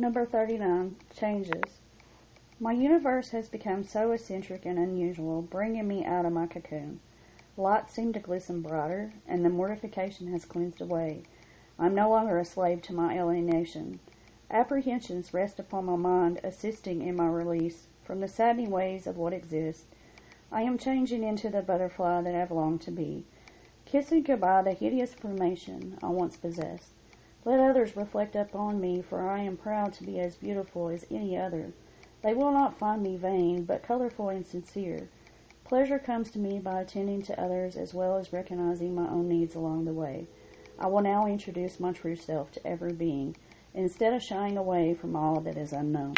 Number 39, changes. My universe has become so eccentric and unusual, bringing me out of my cocoon. Lights seem to glisten brighter, and the mortification has cleansed away. I'm no longer a slave to my alienation. Apprehensions rest upon my mind, assisting in my release from the saddening ways of what exists. I am changing into the butterfly that I've longed to be, kissing goodbye the hideous formation I once possessed. Let others reflect upon me, for I am proud to be as beautiful as any other. They will not find me vain, but colorful and sincere. Pleasure comes to me by attending to others as well as recognizing my own needs along the way. I will now introduce my true self to every being, instead of shying away from all that is unknown.